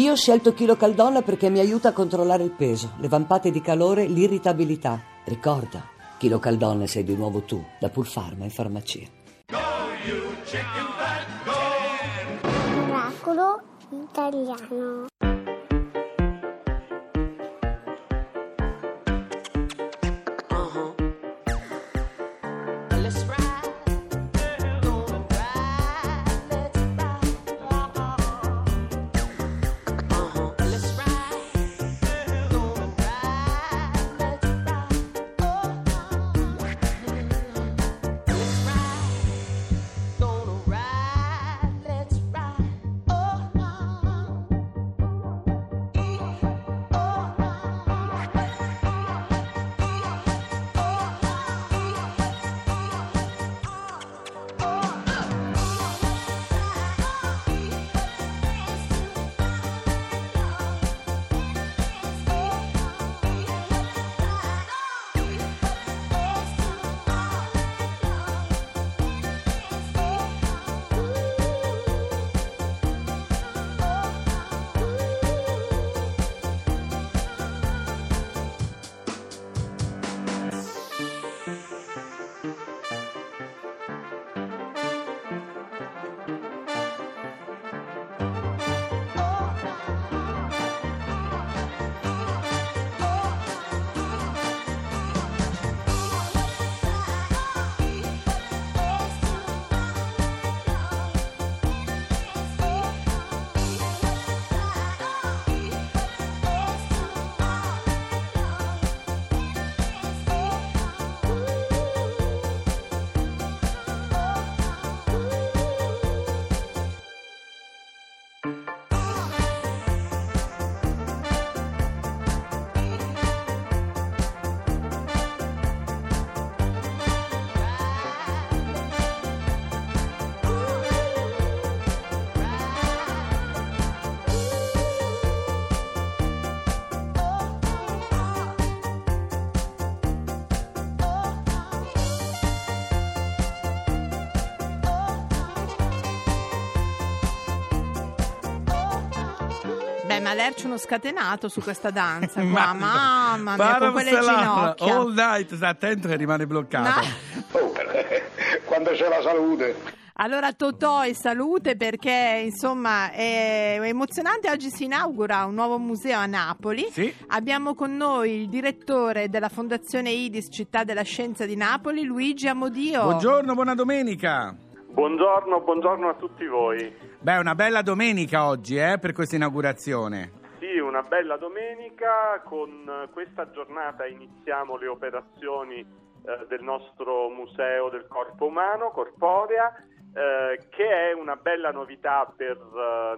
Io ho scelto Kilocal Donna perché mi aiuta a controllare il peso, le vampate di calore, l'irritabilità. Ricorda, Kilocal Donna sei di nuovo tu, da Pulfarma in farmacia. Go you chicken fat, go! Oracolo italiano. Ma l'erci uno scatenato su questa danza qua, mamma mia, con quelle ginocchia. All night, sta attento che rimane bloccata. Quando c'è la salute. Allora Totò e salute, perché insomma è emozionante. Oggi si inaugura un nuovo museo a Napoli. Sì. Abbiamo con noi il direttore della Fondazione Idis Città della Scienza di Napoli, Luigi Amodio. Buongiorno, buona domenica. Buongiorno a tutti voi. Beh, una bella domenica oggi, per questa inaugurazione. Sì, una bella domenica. Con questa giornata iniziamo le operazioni del nostro museo del corpo umano, Corporea, che è una bella novità per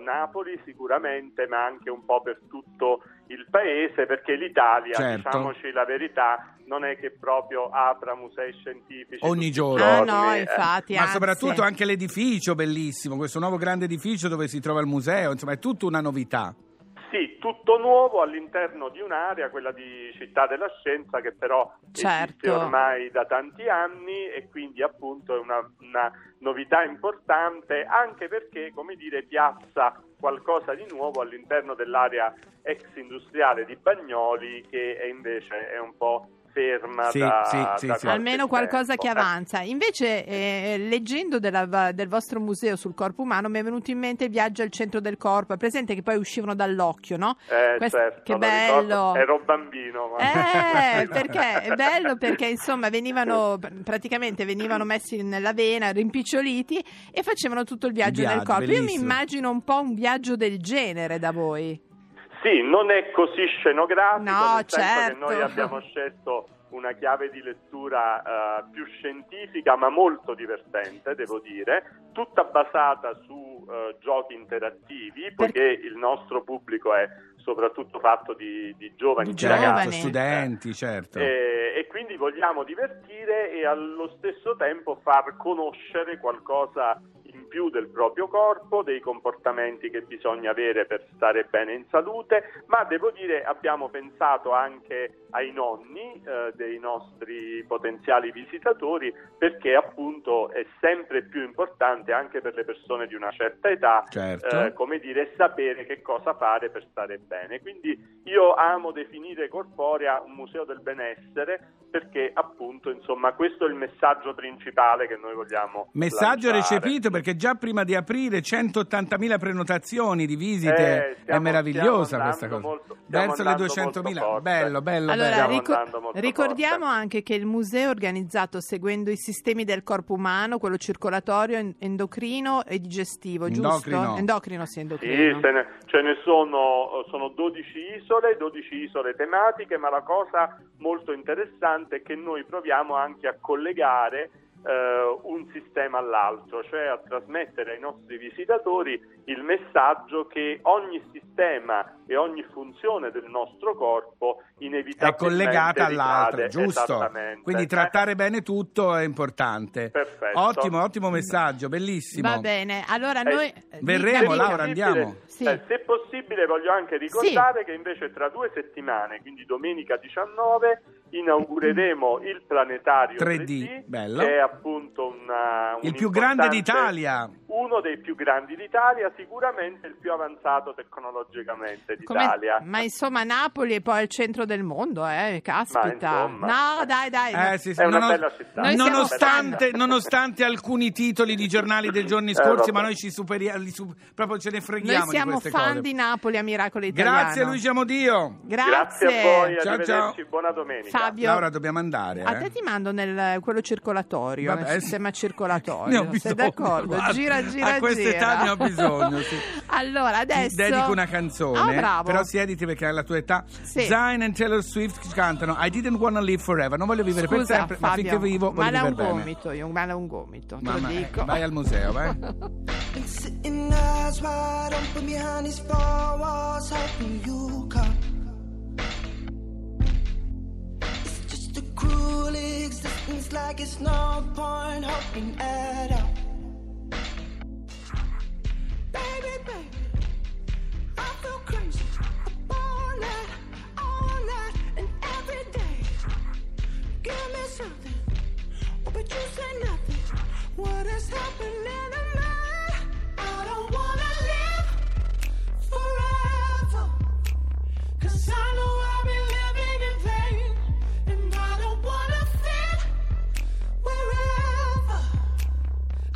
Napoli sicuramente, ma anche un po' per tutto il paese, perché l'Italia, certo, diciamoci la verità, non è che proprio apra musei scientifici ogni giorno. Infatti, ma soprattutto anche l'edificio bellissimo, questo nuovo grande edificio dove si trova il museo, insomma è tutta una novità. Sì, tutto nuovo all'interno di un'area, quella di Città della Scienza, che però esiste ormai da tanti anni, e quindi appunto è una novità importante, anche perché, come dire, piazza qualcosa di nuovo all'interno dell'area ex industriale di Bagnoli, che è invece è un po' ferma, da almeno qualcosa tempo che avanza. Invece leggendo del vostro museo sul corpo umano mi è venuto in mente il viaggio al centro del corpo, è presente che poi uscivano dall'occhio, no? Certo, che bello, ricordo, ero bambino perché è bello, perché insomma venivano messi nella vena, rimpiccioliti, e facevano tutto il viaggio nel corpo, bellissimo. Io mi immagino un po' un viaggio del genere da voi. Sì, non è così scenografico, nel senso che noi abbiamo scelto una chiave di lettura più scientifica, ma molto divertente, devo dire, tutta basata su giochi interattivi, poiché il nostro pubblico è soprattutto fatto di giovani ragazzi, studenti, certo. E quindi vogliamo divertire e allo stesso tempo far conoscere qualcosa più del proprio corpo, dei comportamenti che bisogna avere per stare bene in salute, ma devo dire abbiamo pensato anche ai nonni dei nostri potenziali visitatori, perché appunto è sempre più importante anche per le persone di una certa età, certo, come dire, sapere che cosa fare per stare bene. Quindi io amo definire Corporea un museo del benessere, perché appunto insomma questo è il messaggio principale che noi vogliamo lanciare. Recepito, perché già prima di aprire 180.000 prenotazioni di visite, è meravigliosa questa cosa, molto, verso le 200.000, bello. Allora, ricordiamo anche che il museo è organizzato seguendo i sistemi del corpo umano, quello circolatorio, endocrino e digestivo, giusto? Endocrino. Sì, ce ne sono 12 isole tematiche, ma la cosa molto interessante è che noi proviamo anche a collegare un sistema all'altro, cioè a trasmettere ai nostri visitatori il messaggio che ogni sistema e ogni funzione del nostro corpo inevitabilmente è collegata all'altra, giusto? Quindi trattare bene tutto è importante. Perfetto. Ottimo messaggio, bellissimo. Va bene, allora noi verremo, Laura, andiamo. Sì. Se possibile voglio anche ricordare, sì, che invece tra 2 settimane, quindi domenica 19, inaugureremo il planetario 3D, bello, che è appunto il più grande d'Italia, uno dei più grandi d'Italia, sicuramente il più avanzato tecnologicamente d'Italia. Ma insomma Napoli è poi il centro del mondo, caspita, no dai. Sì, è una bella città. Nonostante alcuni titoli di giornali dei giorni scorsi, ma noi ci superiamo, proprio ce ne freghiamo. Noi siamo di queste fan cose. Di Napoli a Miracolo Italiano. Grazie Luigi Amodio. Grazie a voi, ciao. Buona domenica. Fabio, Laura, dobbiamo andare. A te ti mando nel quello circolatorio. Vabbè, nel sistema circolatorio. Sei d'accordo? Guarda, gira. A questa età ne ho bisogno. Sì. Allora, adesso ti dedico una canzone. Bravo. Però siediti, perché alla tua età. Sì. Zayn e Taylor Swift cantano I didn't wanna live forever. Non voglio vivere per sempre, Fabio, ma finché vivo voglio vivere bene. Male un gomito. Te lo dico. Vai al museo, vai. Cruel existence, like it's no point hoping at all. Baby, I feel crazy all night, and every day. Give me something, but you say nothing. What is happening to me? I don't wanna live forever, 'cause I know I've been living in vain. I don't wanna fit wherever,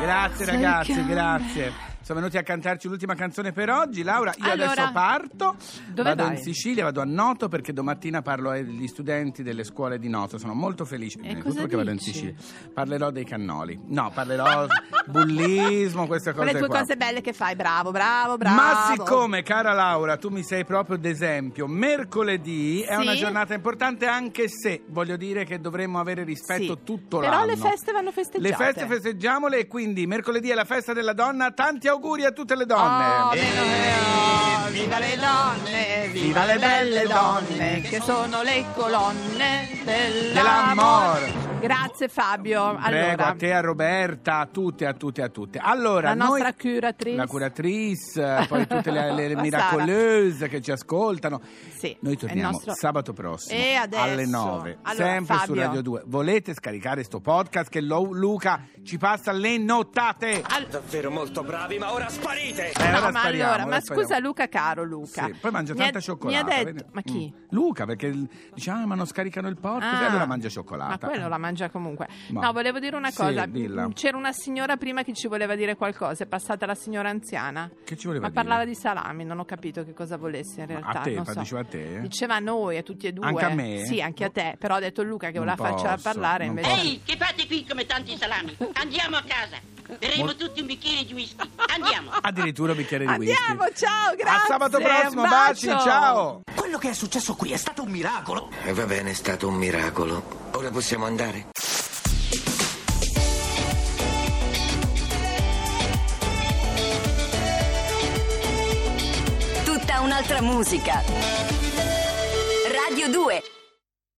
Grazie ragazzi, grazie. Sono venuti a cantarci l'ultima canzone per oggi. Laura, io allora, adesso parto. Dove vado? Vai? In Sicilia, vado a Noto perché domattina parlo agli studenti delle scuole di Noto. Sono molto felice perché vado in Sicilia. Parlerò dei cannoli. No, parlerò bullismo, queste cose qua. Le tue cose belle che fai, bravo, bravo, bravo. Ma siccome, cara Laura, tu mi sei proprio d'esempio, mercoledì è una giornata importante, anche se voglio dire che dovremmo avere rispetto tutto però l'anno. Però le feste vanno festeggiate. Le feste festeggiamole e quindi mercoledì è la festa della donna. Tanti auguri a tutte le donne. Oh, viva le donne, viva le belle donne che sono le colonne dell'amore. Grazie Fabio. Prego, allora, a te, a Roberta, a tutte, a tutte, a tutte. Allora, la nostra curatrice, la curatrice, poi tutte le miracolose che ci ascoltano. Sì, noi torniamo sabato prossimo e adesso, alle 9, allora, sempre Fabio, su Radio 2. Volete scaricare sto podcast che Luca ci passa le nottate? Davvero molto bravi, ma ora sparite! No, ora ma spariamo, allora, ora ma spariamo. Scusa Luca, caro Luca. Sì, poi mangia tanta cioccolata. Mi ha detto, ma chi? Luca, perché dice, ma non scaricano il podcast, e allora mangia cioccolata. Ma quello la mangia comunque. Ma, no, volevo dire una cosa. Dilla. C'era una signora prima che ci voleva dire qualcosa, è passata la signora anziana. Che ci voleva dire? Ma parlava di salami, non ho capito che cosa volesse in realtà. Ma a te, non so. Diceva a te? Diceva a noi, a tutti e due. Anche a me? Sì, anche a te. Però ho detto Luca che voleva farcela parlare invece. Ehi, che fate qui come tanti salami? Andiamo a casa. Beremo tutti un bicchiere di whisky. Andiamo. Addirittura un bicchiere di whisky. Andiamo, ciao, grazie. A sabato prossimo, baci, ciao. Quello che è successo qui è stato un miracolo. E va bene, è stato un miracolo. Ora possiamo andare. Tutta un'altra musica. Radio 2.